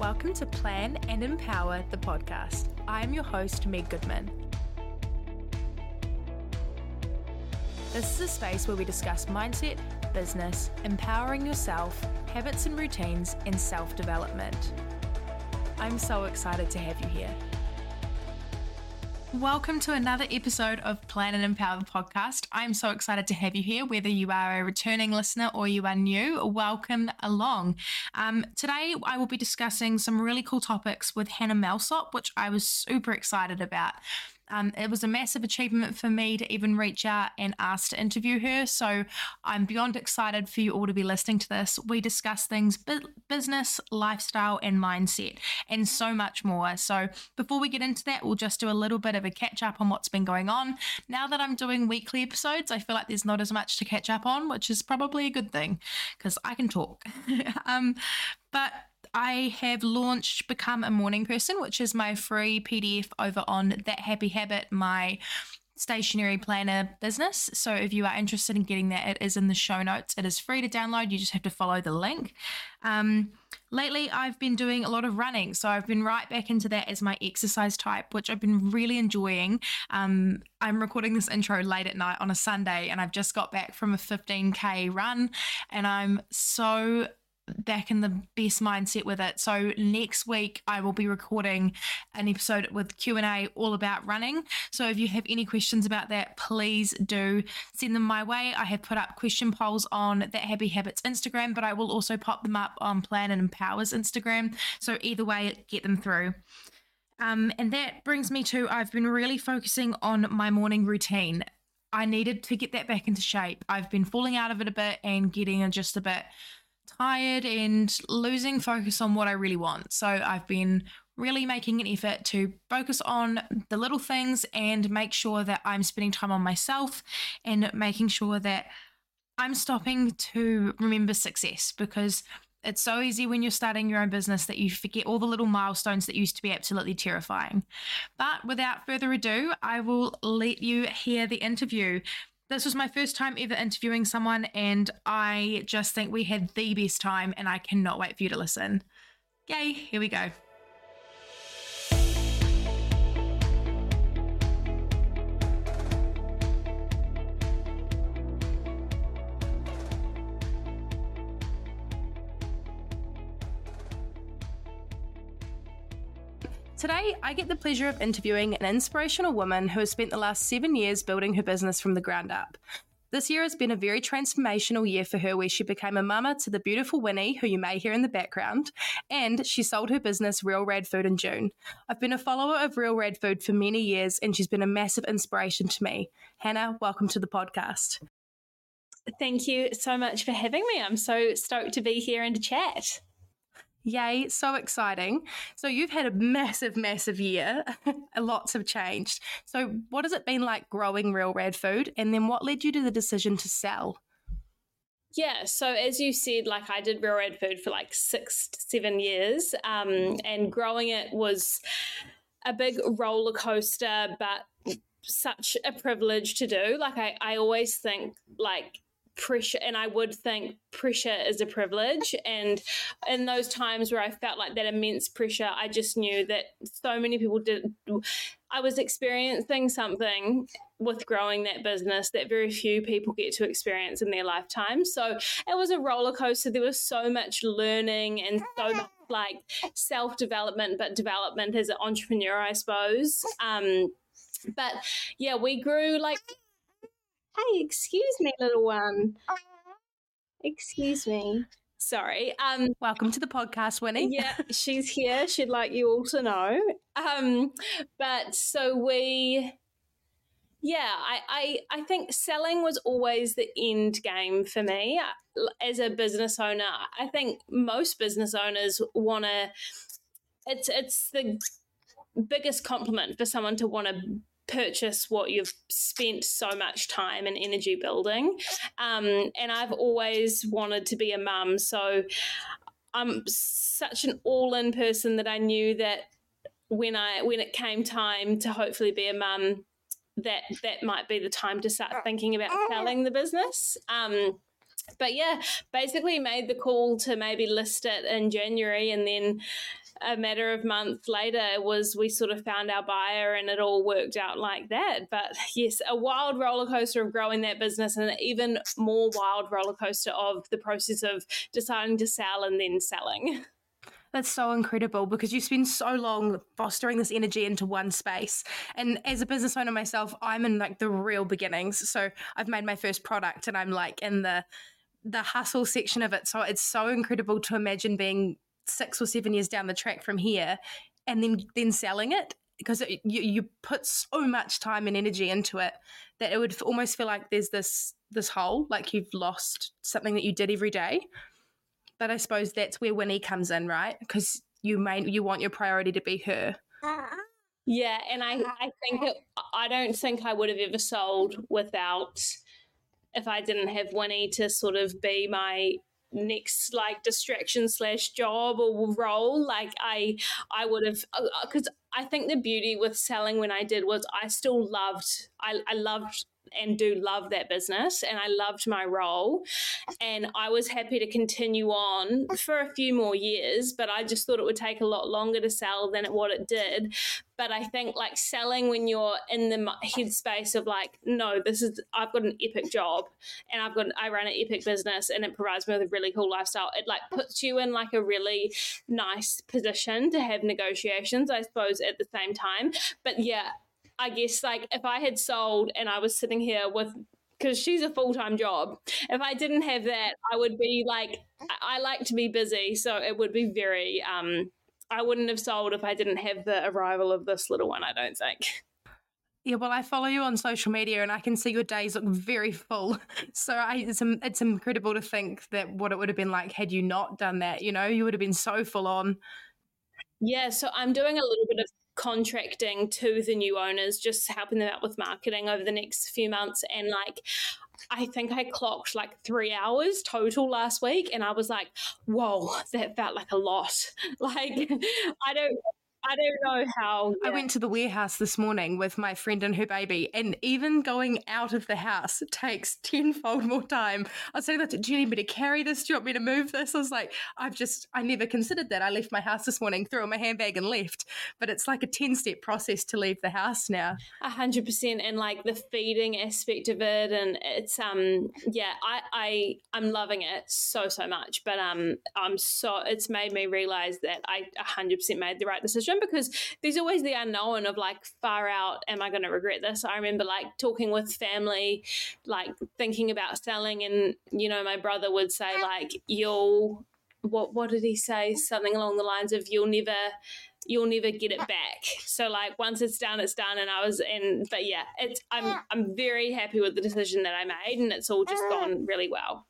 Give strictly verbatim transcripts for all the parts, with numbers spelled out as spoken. Welcome to Plan and Empower, the podcast. I'm your host, Meg Goodman. This is a space where we discuss mindset, business, empowering yourself, habits and routines, and self-development. I'm so excited to have you here. Welcome to another episode of Plan and Empower the podcast. I'm so excited to have you here, whether you are a returning listener or you are new, welcome along. Um, today, I will be discussing some really cool topics with Hannah Mellsop, which I was super excited about. Um, it was a massive achievement for me to even reach out and ask to interview her. So I'm beyond excited for you all to be listening to this. We discuss things, bu- business, lifestyle, and mindset, and so much more. So before we get into that, we'll just do a little bit of a catch up on what's been going on. Now that I'm doing weekly episodes, I feel like there's not as much to catch up on, which is probably a good thing because I can talk. um, but I have launched Become a Morning Person, which is my free P D F over on That Happy Habit, my stationary planner business. So if you are interested in getting that, it is in the show notes. It is free to download. You just have to follow the link. Um, lately, I've been doing a lot of running. So I've been right back into that as my exercise type, which I've been really enjoying. Um, I'm recording this intro late at night on a Sunday, and I've just got back from a fifteen K run, and I'm so back in the best mindset with it. So next week I will be recording an episode with Q and A all about running. So if you have any questions about that, please do send them my way. I have put up question polls on That Happy Habits Instagram, but I will also pop them up on Plan and Empower's Instagram. So either way, get them through. Um, and that brings me to, I've been really focusing on my morning routine. I needed to get that back into shape. I've been falling out of it a bit and getting just a bit tired and losing focus on what I really want. So I've been really making an effort to focus on the little things and make sure that I'm spending time on myself and making sure that I'm stopping to remember success, because it's so easy when you're starting your own business that you forget all the little milestones that used to be absolutely terrifying. But without further ado, I will let you hear the interview. This was my first time ever interviewing someone, and I just think we had the best time, and I cannot wait for you to listen. Yay, here we go. Today, I get the pleasure of interviewing an inspirational woman who has spent the last seven years building her business from the ground up. This year has been a very transformational year for her, where she became a mama to the beautiful Winnie, who you may hear in the background, and she sold her business Real Rad Food in June. I've been a follower of Real Rad Food for many years, and she's been a massive inspiration to me. Hannah, welcome to the podcast. Thank you so much for having me. I'm so stoked to be here and to chat. Yay, so exciting. So you've had a massive, massive year. Lots have changed. So what has it been like growing Real Rad Food? And then what led you to the decision to sell? Yeah, so as you said, like I did Real Rad Food for like six to seven years um, and growing it was a big roller coaster, but such a privilege to do. Like I, I always think like, pressure, and I would think pressure is a privilege, and in those times where I felt like that immense pressure, I just knew that so many people did. I was experiencing something with growing that business that very few people get to experience in their lifetime. So it was a roller coaster. There was so much learning and so much like self-development, but development as an entrepreneur, I suppose. Um, but yeah, we grew like Hey, excuse me, little one. Excuse me. Sorry. Um, Welcome to the podcast, Winnie. Yeah, she's here. She'd like you all to know. Um, but so we, yeah, I, I, I think selling was always the end game for me. As a business owner, I think most business owners want to, it's, it's the biggest compliment for someone to want to purchase what you've spent so much time and energy building. Um, and I've always wanted to be a mum. So I'm such an all-in person that I knew that when I when it came time to hopefully be a mum, that that might be the time to start thinking about selling the business. Um, but yeah, basically made the call to maybe list it in January, and then a matter of months later was we sort of found our buyer and it all worked out like that. But yes, a wild roller coaster of growing that business and an even more wild roller coaster of the process of deciding to sell and then selling. That's so incredible because you spend so long fostering this energy into one space. And as a business owner myself, I'm in like the real beginnings. So I've made my first product and I'm like in the the hustle section of it. So it's so incredible to imagine being six or seven years down the track from here and then then selling it, because it, you, you put so much time and energy into it that it would almost feel like there's this this hole, like you've lost something that you did every day. But I suppose that's where Winnie comes in, right? Because you may, you want your priority to be her. Yeah, and I, I think it, I don't think I would have ever sold without, if I didn't have Winnie to sort of be my next like distraction slash job or role. Like I, I would have, because I think the beauty with selling when I did was I still loved, I, I loved and do love that business, and I loved my role, and I was happy to continue on for a few more years, but I just thought it would take a lot longer to sell than what it did. But I think like selling when you're in the headspace of like, no, this is, I've got an epic job and I've got, I run an epic business and it provides me with a really cool lifestyle. It like puts you in like a really nice position to have negotiations, I suppose, at the same time. But yeah, I guess like if I had sold and I was sitting here with, because she's a full-time job, if I didn't have that, I would be like, I like to be busy. So it would be very, um, I wouldn't have sold if I didn't have the arrival of this little one, I don't think. Yeah, well, I follow you on social media and I can see your days look very full. So I, it's, it's incredible to think that what it would have been like had you not done that, you know, you would have been so full on. Yeah, so I'm doing a little bit of contracting to the new owners, just helping them out with marketing over the next few months. And like, I think I clocked like three hours total last week. And I was like, whoa, that felt like a lot. Like, I don't, I don't know how. Yeah. I went to the warehouse this morning with my friend and her baby, and even going out of the house takes tenfold more time. I was saying, do you need me to carry this? Do you want me to move this? I was like, I've just, I never considered that. I left my house this morning, threw in my handbag and left. But it's like a ten-step process to leave the house now. A hundred percent. And like the feeding aspect of it. And it's, um, yeah, I, I, I'm loving it so, so much. But um, I'm so, it's made me realize that I a hundred percent made the right decision, because there's always the unknown of like, far out, am I going to regret this? I remember like talking with family, like thinking about selling, and you know, my brother would say like, you'll, what what did he say, something along the lines of you'll never you'll never get it back. So like once it's done, it's done. And I was in, but yeah, it's I'm I'm very happy with the decision that I made, and it's all just gone really well.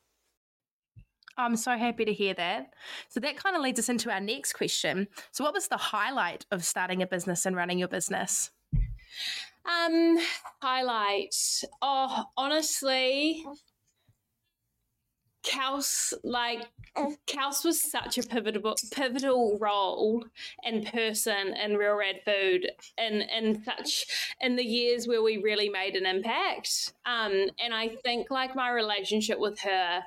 I'm so happy to hear that. So that kind of leads us into our next question. So what was the highlight of starting a business and running your business? Um, highlight. Oh, honestly, Kels, like Kels was such a pivotal pivotal role and person in Real Rad Food, and and such in the years where we really made an impact. Um, and I think like my relationship with her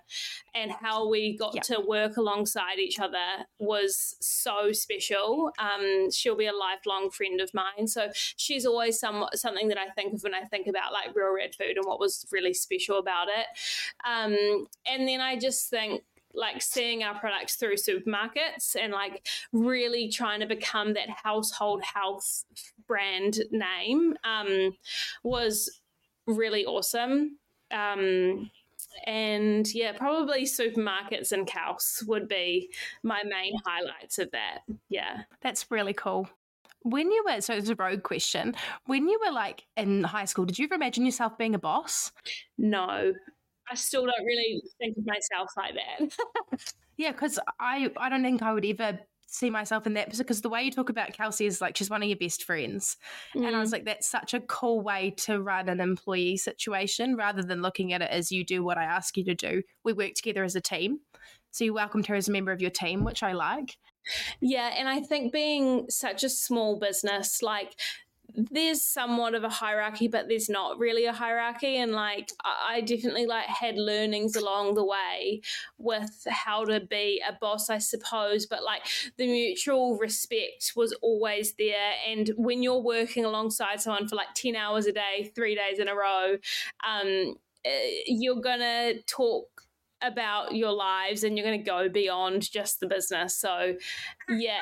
and how we got yeah. to work alongside each other was so special. Um, she'll be a lifelong friend of mine, so she's always some something that I think of when I think about like Real Rad Food and what was really special about it. Um, and then I I just think like seeing our products through supermarkets and like really trying to become that household health brand name um, was really awesome. Um, and yeah, probably supermarkets and Kels would be my main highlights of that. Yeah. That's really cool. When you were, so it's a rogue question, when you were like in high school, did you ever imagine yourself being a boss? No. I still don't really think of myself like that. Yeah, because I, I don't think I would ever see myself in that, because the way you talk about Kelsey is like she's one of your best friends. Mm. And I was like, that's such a cool way to run an employee situation, rather than looking at it as you do what I ask you to do. We work together as a team. So you welcomed her as a member of your team, which I like. Yeah, and I think being such a small business, like there's somewhat of a hierarchy, but there's not really a hierarchy. And like, I definitely like had learnings along the way with how to be a boss, I suppose, but like the mutual respect was always there. And when you're working alongside someone for like ten hours a day, three days in a row, um, you're going to talk about your lives and you're going to go beyond just the business. So yeah,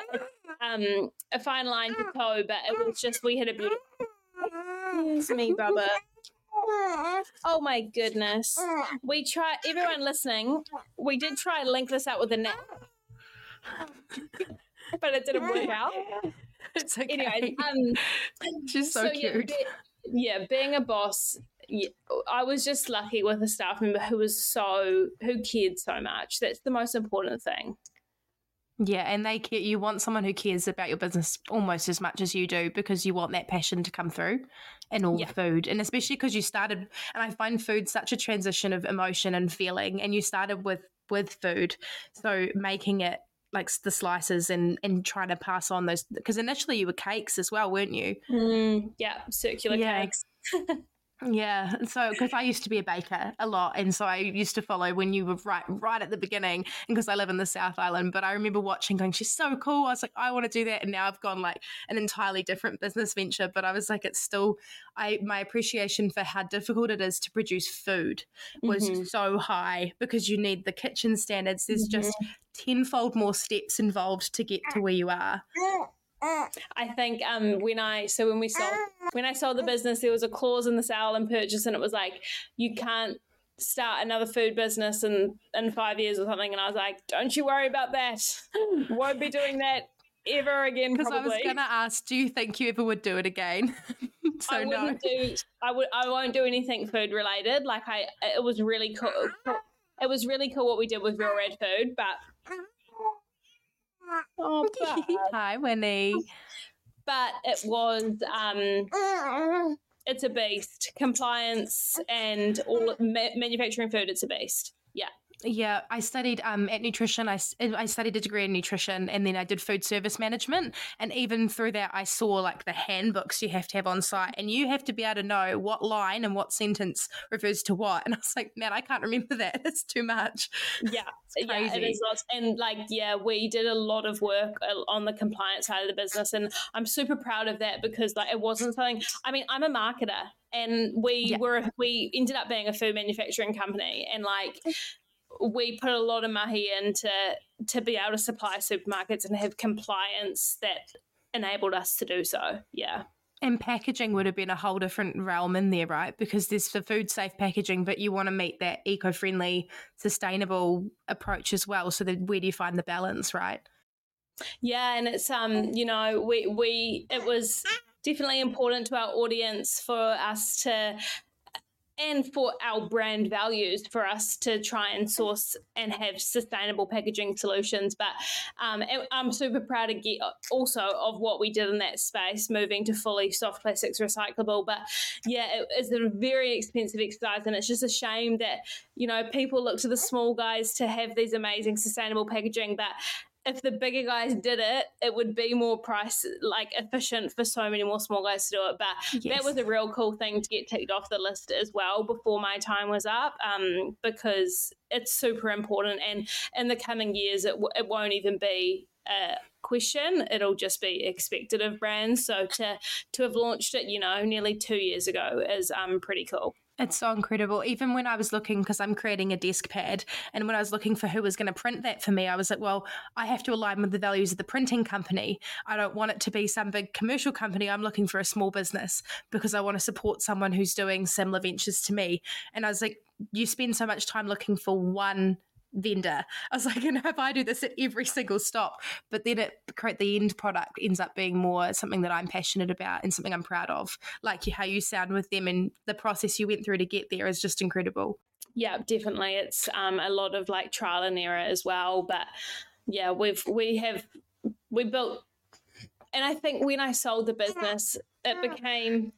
um a fine line to toe, but it was just, we had a beautiful, excuse me, Bubba, oh my goodness, we try, everyone listening, we did try and link this out with a nap, but it didn't work out. It's okay. Anyway, um she's so, so cute. Yeah, yeah, being a boss, yeah, I was just lucky with a staff member who was so, who cared so much. That's the most important thing. Yeah, and they care. You want someone who cares about your business almost as much as you do, because you want that passion to come through in all yeah. food. And especially because you started, and I find food such a transition of emotion and feeling, and you started with, with food. So making it like the slices and, and trying to pass on those, because initially you were cakes as well, weren't you? Mm, yeah, circular yeah. cakes. Yeah, so because I used to be a baker a lot, and so I used to follow when you were right right at the beginning, and because I live in the South Island, but I remember watching going, she's so cool, I was like, I want to do that. And now I've gone like an entirely different business venture, but I was like, it's still, I my appreciation for how difficult it is to produce food was mm-hmm. so high, because you need the kitchen standards, there's mm-hmm. just tenfold more steps involved to get to where you are. I think um, when I so when we sold when I sold the business, there was a clause in the sale and purchase, and it was like, you can't start another food business in, in five years or something. And I was like, don't you worry about that. Won't be doing that ever again. Because I was going to ask, do you think you ever would do it again? so I wouldn't no. do. I would. I won't do anything food related. Like I, it was really cool. It was really cool what we did with Real Rad Food, but. Oh, but, hi Winnie. But it was um, it's a beast. Compliance and all ma- manufacturing food, it's a beast. Yeah. Yeah, I studied um, at nutrition. I, I studied a degree in nutrition, and then I did food service management. And even through that, I saw like the handbooks you have to have on site, and you have to be able to know what line and what sentence refers to what. And I was like, man, I can't remember that. That's too much. Yeah, yeah, it is lots. And like, yeah, we did a lot of work on the compliance side of the business, and I'm super proud of that, because like it wasn't something. I mean, I'm a marketer, and we yeah. were we ended up being a food manufacturing company, and like. We put a lot of mahi into to be able to supply supermarkets and have compliance that enabled us to do so. Yeah. And packaging would have been a whole different realm in there, right? Because there's the food safe packaging, but you want to meet that eco-friendly, sustainable approach as well. So then where do you find the balance, right? Yeah. And it's, um, you know, we, we, it was definitely important to our audience for us to, and for our brand values, for us to try and source and have sustainable packaging solutions. But um, I'm super proud of get also of what we did in that space, moving to fully soft plastics recyclable. But yeah, it, it's a very expensive exercise, and it's just a shame that, you know, people look to the small guys to have these amazing sustainable packaging. But if the bigger guys did it, it would be more price like efficient for so many more small guys to do it. But yes. That was a real cool thing to get ticked off the list as well before my time was up, um, because it's super important. And in the coming years, it, w- it won't even be a question. It'll just be expected of brands. So to, to have launched it, you know, nearly two years ago is um, pretty cool. It's so incredible. Even when I was looking, because I'm creating a desk pad, and when I was looking for who was going to print that for me, I was like, well, I have to align with the values of the printing company. I don't want it to be some big commercial company. I'm looking for a small business, because I want to support someone who's doing similar ventures to me. And I was like, you spend so much time looking for one vendor. I was like, you know, if I do this at every single stop, but then it create the end product ends up being more something that I'm passionate about and something I'm proud of, like how you sound with them, and the process you went through to get there is just incredible. Yeah, definitely. It's um, a lot of like trial and error as well, but yeah, we've we have we built, and I think when I sold the business, it became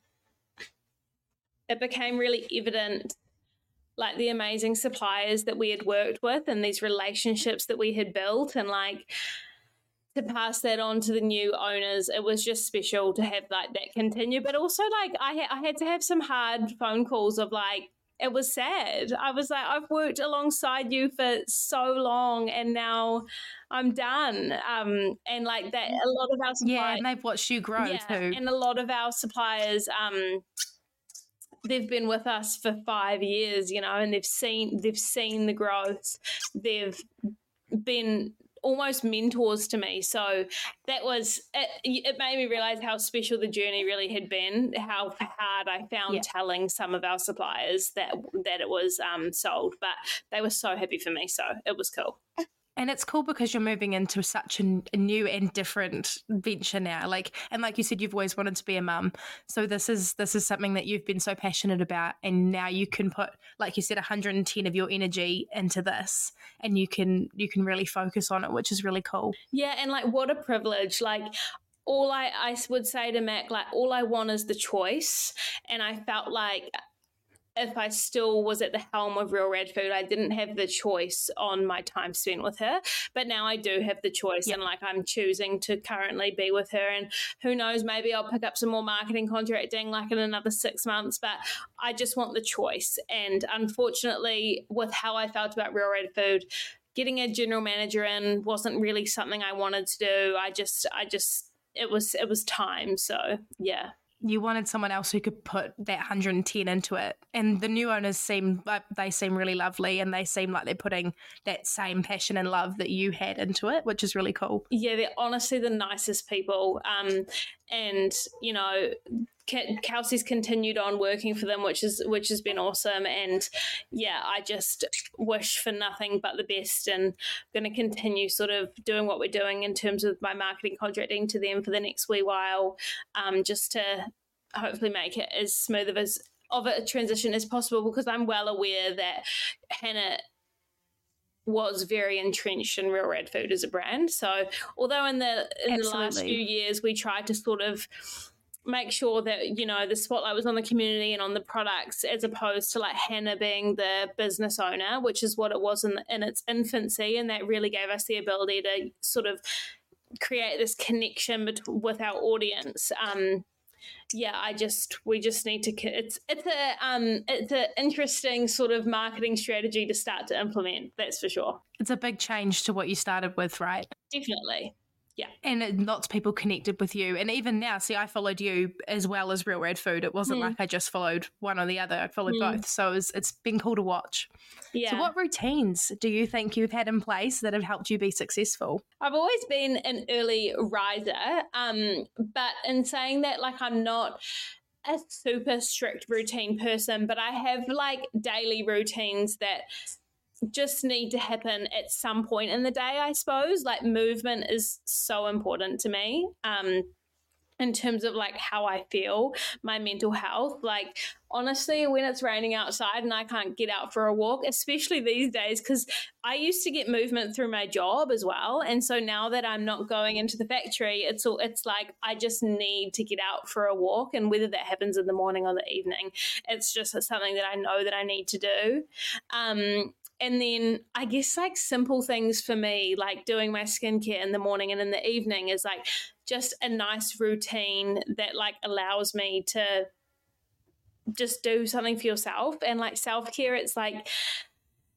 it became really evident. Like the amazing suppliers that we had worked with and these relationships that we had built, and like to pass that on to the new owners. It was just special to have like that continue. But also like I, ha- I had to have some hard phone calls of like, it was sad. I was like, I've worked alongside you for so long and now I'm done. Um, and like that, a lot of our suppliers. Yeah, and they've watched you grow yeah, too. And a lot of our suppliers, um, they've been with us for five years, you know, and they've seen, they've seen the growth. They've been almost mentors to me. So that was, it, it made me realize how special the journey really had been, how hard I found yeah. telling some of our suppliers that, that it was um, sold, but they were so happy for me. So it was cool. And it's cool because you're moving into such a, a new and different venture now. Like, and like you said, you've always wanted to be a mum. So this is this is something that you've been so passionate about, and now you can put, like you said, one hundred ten of your energy into this, and you can you can really focus on it, which is really cool. Yeah, and like what a privilege. Like all I, I would say to Mac, like all I want is the choice, and I felt like if I still was at the helm of Real Rad Food, I didn't have the choice on my time spent with her, but now I do have the choice. Yep. And like I'm choosing to currently be with her, and who knows, maybe I'll pick up some more marketing contracting like in another six months, but I just want the choice. And unfortunately, with how I felt about Real Rad Food, getting a general manager in wasn't really something I wanted to do. I just, I just, it was, it was time. So yeah. You wanted someone else who could put that one hundred ten into it. And the new owners seem like they seem really lovely, and they seem like they're putting that same passion and love that you had into it, which is really cool. Yeah, they're honestly the nicest people. Um, and, you know, Kelsey's continued on working for them, which is which has been awesome. And yeah, I just wish for nothing but the best, and I'm going to continue sort of doing what we're doing in terms of my marketing contracting to them for the next wee while, um, just to hopefully make it as smooth of, as, of a transition as possible, because I'm well aware that Hannah was very entrenched in Real Rad Food as a brand. So although in the in the last few years we tried to sort of make sure that, you know, the spotlight was on the community and on the products, as opposed to like Hannah being the business owner, which is what it was in, in its infancy. And that really gave us the ability to sort of create this connection bet- with our audience. Um, yeah, I just, we just need to, it's, it's a, um, it's an interesting sort of marketing strategy to start to implement. That's for sure. It's a big change to what you started with, right? Definitely. Yeah. And lots of people connected with you. And even now, see, I followed you as well as Real Rad Food. It wasn't mm. like I just followed one or the other. I followed mm. both. So it was, it's been cool to watch. Yeah. So what routines do you think you've had in place that have helped you be successful? I've always been an early riser. Um, but in saying that, like I'm not a super strict routine person, but I have like daily routines that just need to happen at some point in the day, I suppose. Like movement is so important to me, um, in terms of like how I feel, my mental health. Like honestly, when it's raining outside and I can't get out for a walk, especially these days, because I used to get movement through my job as well, and so now that I'm not going into the factory, it's all, it's like I just need to get out for a walk, and whether that happens in the morning or the evening, it's just something that I know that I need to do. Um, And then I guess like simple things for me, like doing my skincare in the morning and in the evening, is like just a nice routine that like allows me to just do something for yourself. And like self-care, it's like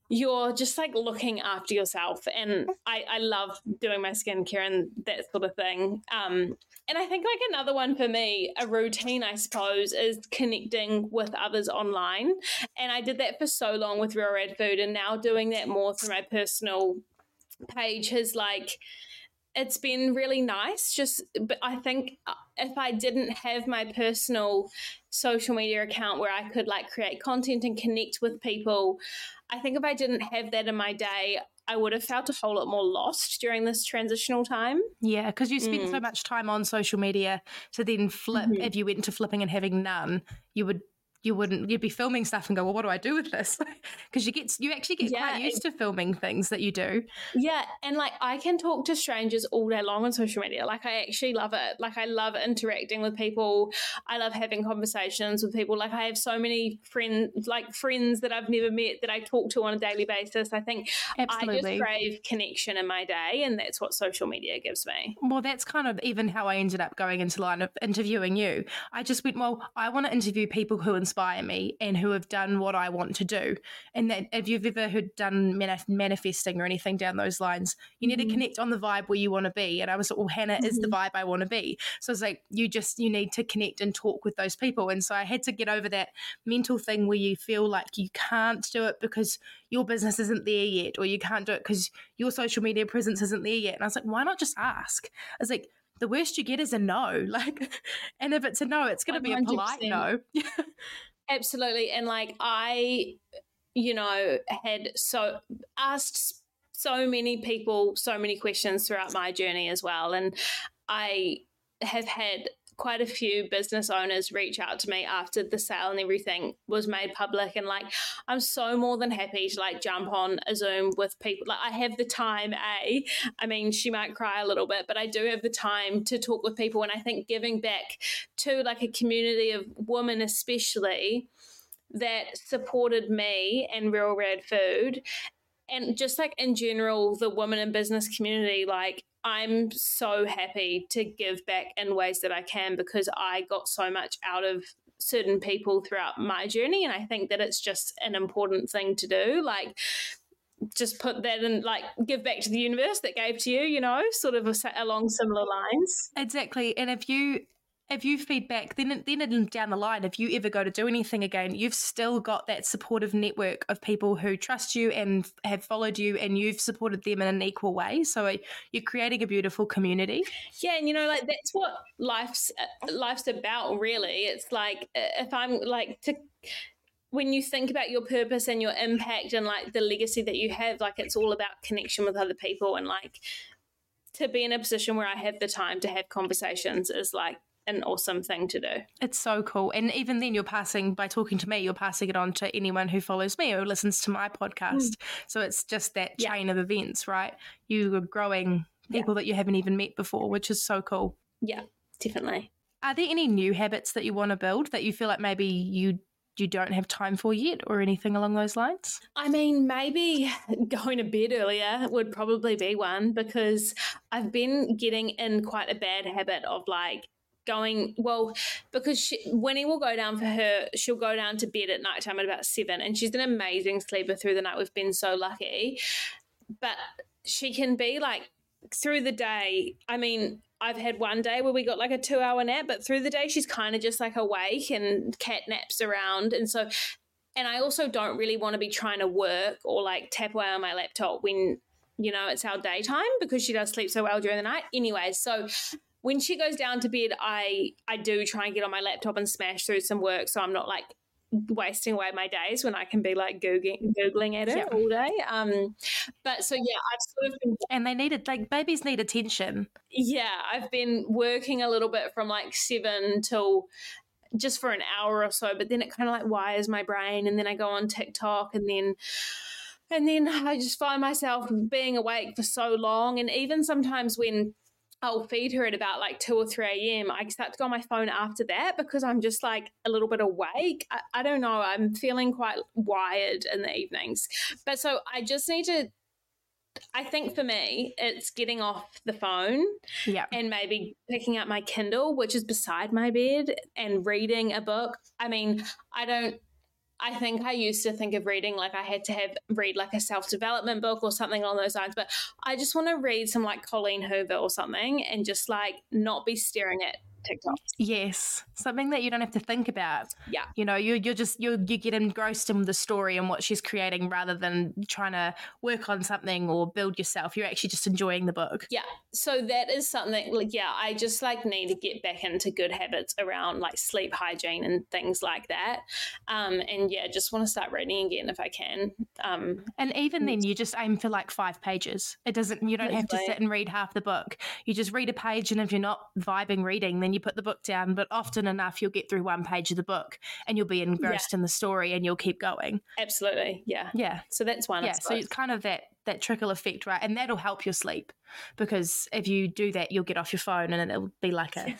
you're just like looking after yourself. And I, I love doing my skincare and that sort of thing. Um, and I think like another one for me, a routine, I suppose, is connecting with others online. And I did that for so long with Real Rad Food, and now doing that more through my personal page has like, it's been really nice. Just, but I think if I didn't have my personal social media account where I could like create content and connect with people, I think if I didn't have that in my day, I would have felt a whole lot more lost during this transitional time. Yeah, because you spend mm. so much time on social media, so then flip, mm-hmm. if you went to flipping and having none, you would you wouldn't, you'd be filming stuff and go, well, what do I do with this? Because you get, you actually get yeah, quite used to filming things that you do. Yeah. And like, I can talk to strangers all day long on social media. Like, I actually love it. Like, I love interacting with people. I love having conversations with people. Like, I have so many friends, like friends that I've never met that I talk to on a daily basis. I think Absolutely. I just crave connection in my day. And that's what social media gives me. Well, that's kind of even how I ended up going into line of interviewing you. I just went, well, I want to interview people who inspire me and who have done what I want to do. And that if you've ever heard done manifesting or anything down those lines, you need mm-hmm. to connect on the vibe where you want to be. And I was like, well, Hannah mm-hmm. is the vibe I want to be. So I was like, you just, you need to connect and talk with those people. And so I had to get over that mental thing where you feel like you can't do it because your business isn't there yet, or you can't do it because your social media presence isn't there yet. And I was like, why not just ask? I was like, the worst you get is a no. Like, and if it's a no, it's going to be a polite no. Absolutely. And like, I, you know, had so asked so many people, so many questions throughout my journey as well. And I have had quite a few business owners reach out to me after the sale and everything was made public. And like, I'm so more than happy to like jump on a Zoom with people. Like, I have the time, eh? I mean, she might cry a little bit, but I do have the time to talk with people. And I think giving back to like a community of women, especially, that supported me and Real Rad Food, and just like in general, the women in business community, like, I'm so happy to give back in ways that I can, because I got so much out of certain people throughout my journey. And I think that it's just an important thing to do. Like, just put that in, like, give back to the universe that gave to you, you know, sort of along similar lines. Exactly. And if you... if you feedback, then then down the line, if you ever go to do anything again, you've still got that supportive network of people who trust you and have followed you, and you've supported them in an equal way. So you're creating a beautiful community. Yeah, and you know, like, that's what life's life's about, really. It's like, if I'm like to. when you think about your purpose and your impact and like the legacy that you have, like, it's all about connection with other people. And like, to be in a position where I have the time to have conversations is like an awesome thing to do. It's so cool. And even then, you're passing, by talking to me, you're passing it on to anyone who follows me or listens to my podcast. Mm. So it's just that chain yeah. of events, right? You are growing people yeah. that you haven't even met before, which is so cool. Yeah, definitely. Are there any new habits that you want to build that you feel like maybe you you don't have time for yet, or anything along those lines? I mean, maybe going to bed earlier would probably be one, because I've been getting in quite a bad habit of like going, well, because she, Winnie will go down for her, she'll go down to bed at nighttime at about seven, and she's an amazing sleeper through the night. We've been so lucky. But she can be like, through the day, I mean, I've had one day where we got like a two hour nap, but through the day she's kind of just like awake and cat naps around. And so, and I also don't really want to be trying to work or like tap away on my laptop when, you know, it's our daytime, because she does sleep so well during the night. Anyway, so when she goes down to bed, I, I do try and get on my laptop and smash through some work, so I'm not like wasting away my days when I can be like Googling, Googling at it yeah. all day. Um, but so yeah, I've sort of been... And they needed, like, babies need attention. Yeah, I've been working a little bit from like seven till just for an hour or so, but then it kind of like wires my brain, and then I go on TikTok, and then... and then I just find myself being awake for so long. And even sometimes when I'll feed her at about like two or three a.m. I start to go on my phone after that, because I'm just like a little bit awake. I, I don't know. I'm feeling quite wired in the evenings. But so I just need to, I think for me, it's getting off the phone yeah. and maybe picking up my Kindle, which is beside my bed, and reading a book. I mean, I don't, I think I used to think of reading like I had to have read like a self-development book or something along those lines, but I just want to read some like Colleen Hoover or something, and just like not be staring at TikTok. Yes, something that you don't have to think about. Yeah, you know, you you're just you you get engrossed in the story and what she's creating, rather than trying to work on something or build yourself. You're actually just enjoying the book. Yeah, so that is something. Like, yeah, I just like need to get back into good habits around like sleep hygiene and things like that. Um, and yeah, just want to start reading again if I can. Um, and even then, you just aim for like five pages. It doesn't. You don't have to sit and read half the book. You just read a page, and if you're not vibing reading, then and you put the book down, but often enough you'll get through one page of the book and you'll be engrossed yeah. in the story and you'll keep going. Absolutely. Yeah. Yeah. So that's one. Yeah. So it's kind of that, that trickle effect, right? And that'll help your sleep, because if you do that, you'll get off your phone and it'll be like a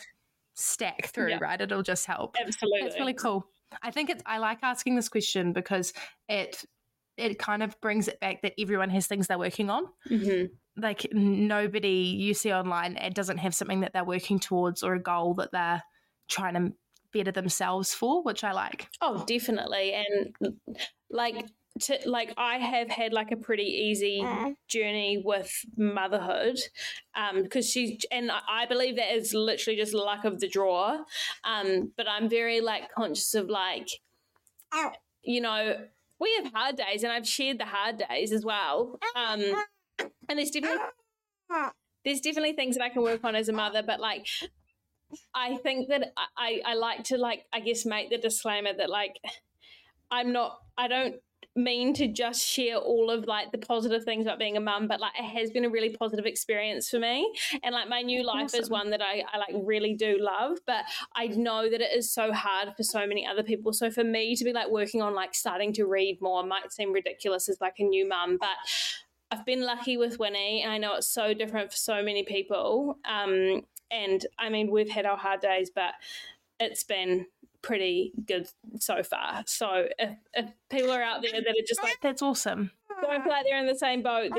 stack through, yeah. right? It'll just help. Absolutely. That's really cool. I think it's, I like asking this question because it, it kind of brings it back that everyone has things they're working on. Mm-hmm. Like nobody you see online, it doesn't have something that they're working towards or a goal that they're trying to better themselves for, which I like. Oh, definitely. And like, to, like I have had like a pretty easy journey with motherhood, um, because she, and I believe that is literally just luck of the draw. Um, but I'm very like conscious of like, you know, we have hard days, and I've shared the hard days as well. Um, And there's definitely, there's definitely things that I can work on as a mother, but like I think that I, I like to like, I guess, make the disclaimer that like I'm not, I don't mean to just share all of like the positive things about being a mum, but like it has been a really positive experience for me, and like my new life awesome. Is one that I, I like really do love, but I know that it is so hard for so many other people. So for me to be like working on like starting to read more might seem ridiculous as like a new mum, but I've been lucky with Winnie, and I know it's so different for so many people. Um, and I mean, we've had our hard days, but it's been pretty good so far. So if, if people are out there that are just like, that's awesome. Don't feel like they're in the same boat.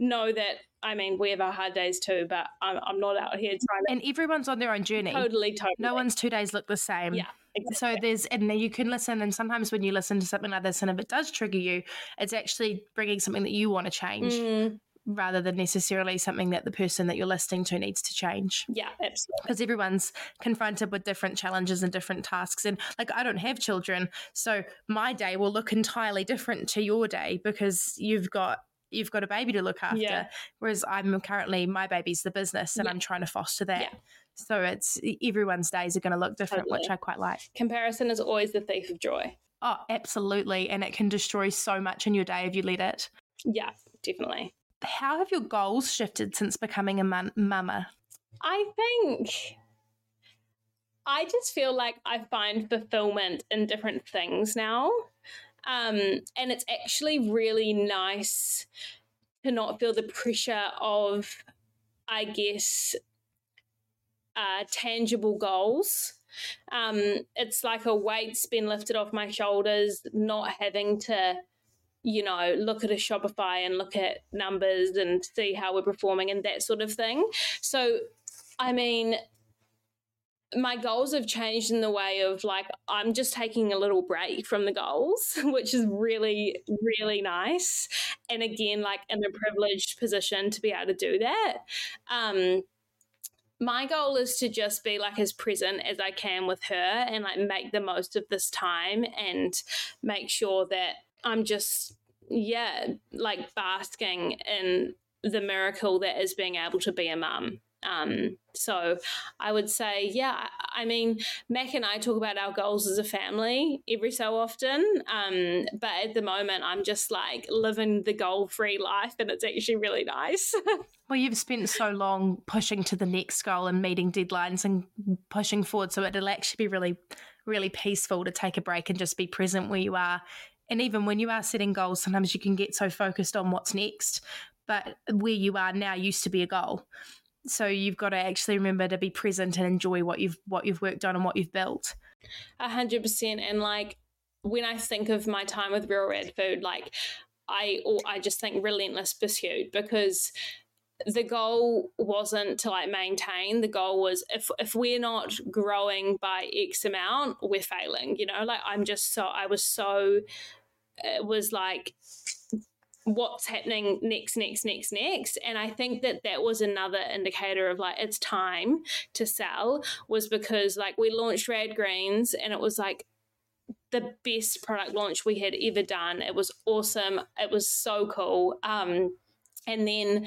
Know that, I mean, we have our hard days too, but I'm, I'm not out here trying to. And everyone's on their own journey. Totally, totally. No one's two days look the same. Yeah. Exactly. So there's, and you can listen, and sometimes when you listen to something like this, and if it does trigger you, it's actually bringing something that you want to change mm. rather than necessarily something that the person that you're listening to needs to change. Yeah, absolutely. Because everyone's confronted with different challenges and different tasks. And like, I don't have children, so my day will look entirely different to your day because you've got, you've got a baby to look after. Yeah. Whereas I'm currently, my baby's the business, and yeah. I'm trying to foster that. Yeah. So it's, everyone's days are going to look different, totally. Which I quite like. Comparison is always the thief of joy. Oh, absolutely. And it can destroy so much in your day if you let it. Yeah, definitely. How have your goals shifted since becoming a mum- mama? I think I just feel like I find fulfillment in different things now. Um, and it's actually really nice to not feel the pressure of, I guess, Uh, tangible goals. Um, it's like a weight's been lifted off my shoulders, not having to, you know, look at a Shopify and look at numbers and see how we're performing and that sort of thing. So, I mean, my goals have changed in the way of like, I'm just taking a little break from the goals, which is really, really nice. And again, like in a privileged position to be able to do that. Um, My goal is to just be like as present as I can with her and like make the most of this time and make sure that I'm just, yeah, like basking in the miracle that is being able to be a mum. Um, so I would say, yeah, I mean, Mac and I talk about our goals as a family every so often. Um, but at the moment I'm just like living the goal-free life, and it's actually really nice. Well, you've spent so long pushing to the next goal and meeting deadlines and pushing forward. So it'll actually be really, really peaceful to take a break and just be present where you are. And even when you are setting goals, sometimes you can get so focused on what's next, but where you are now used to be a goal. So you've got to actually remember to be present and enjoy what you've what you've worked on and what you've built. A hundred percent. And like when I think of my time with Real Rad Food, like I or I just think relentless pursuit, because the goal wasn't to like maintain. The goal was if if we're not growing by X amount, we're failing. You know, like I'm just so I was so it was like. What's happening next, next, next, next. And I think that that was another indicator of like, it's time to sell, was because like we launched Rad Greens and it was like the best product launch we had ever done. It was awesome. It was so cool. Um, and then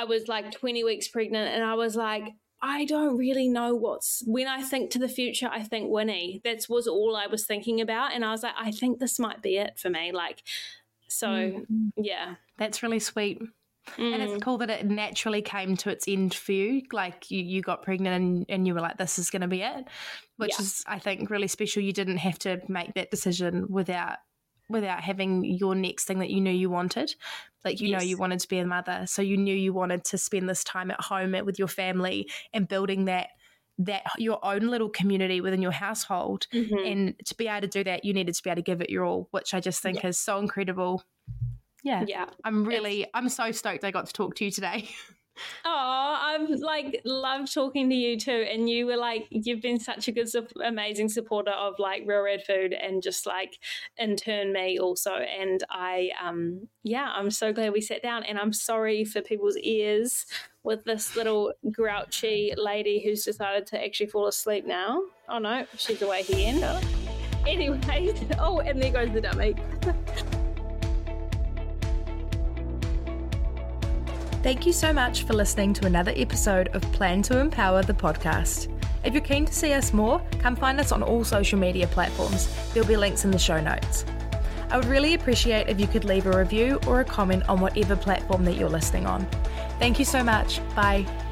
I was like twenty weeks pregnant and I was like, I don't really know what's, when I think to the future, I think Winnie. That was all I was thinking about. And I was like, I think this might be it for me. Like, So, mm. yeah. That's really sweet. Mm. And it's cool that it naturally came to its end for you. Like you, you got pregnant and, and you were like, this is going to be it, which yeah. is, I think, really special. You didn't have to make that decision without without having your next thing that you knew you wanted. Like, you yes. know you wanted to be a mother, so you knew you wanted to spend this time at home with your family and building that that your own little community within your household. Mm-hmm. And to be able to do that, you needed to be able to give it your all, which I just think yeah. is so incredible. Yeah. Yeah. I'm really, it's- I'm so stoked I got to talk to you today. Oh, I've like loved talking to you too, and you were like, you've been such a good, amazing supporter of like Real Rad Food, and just like in turn me also. And I, um, yeah, I'm so glad we sat down, and I'm sorry for people's ears with this little grouchy lady who's decided to actually fall asleep now. Oh no, she's awake again. Oh. Anyway, oh, and there goes the dummy. Thank you so much for listening to another episode of Plan to Empower the podcast. If you're keen to see us more, come find us on all social media platforms. There'll be links in the show notes. I would really appreciate if you could leave a review or a comment on whatever platform that you're listening on. Thank you so much. Bye.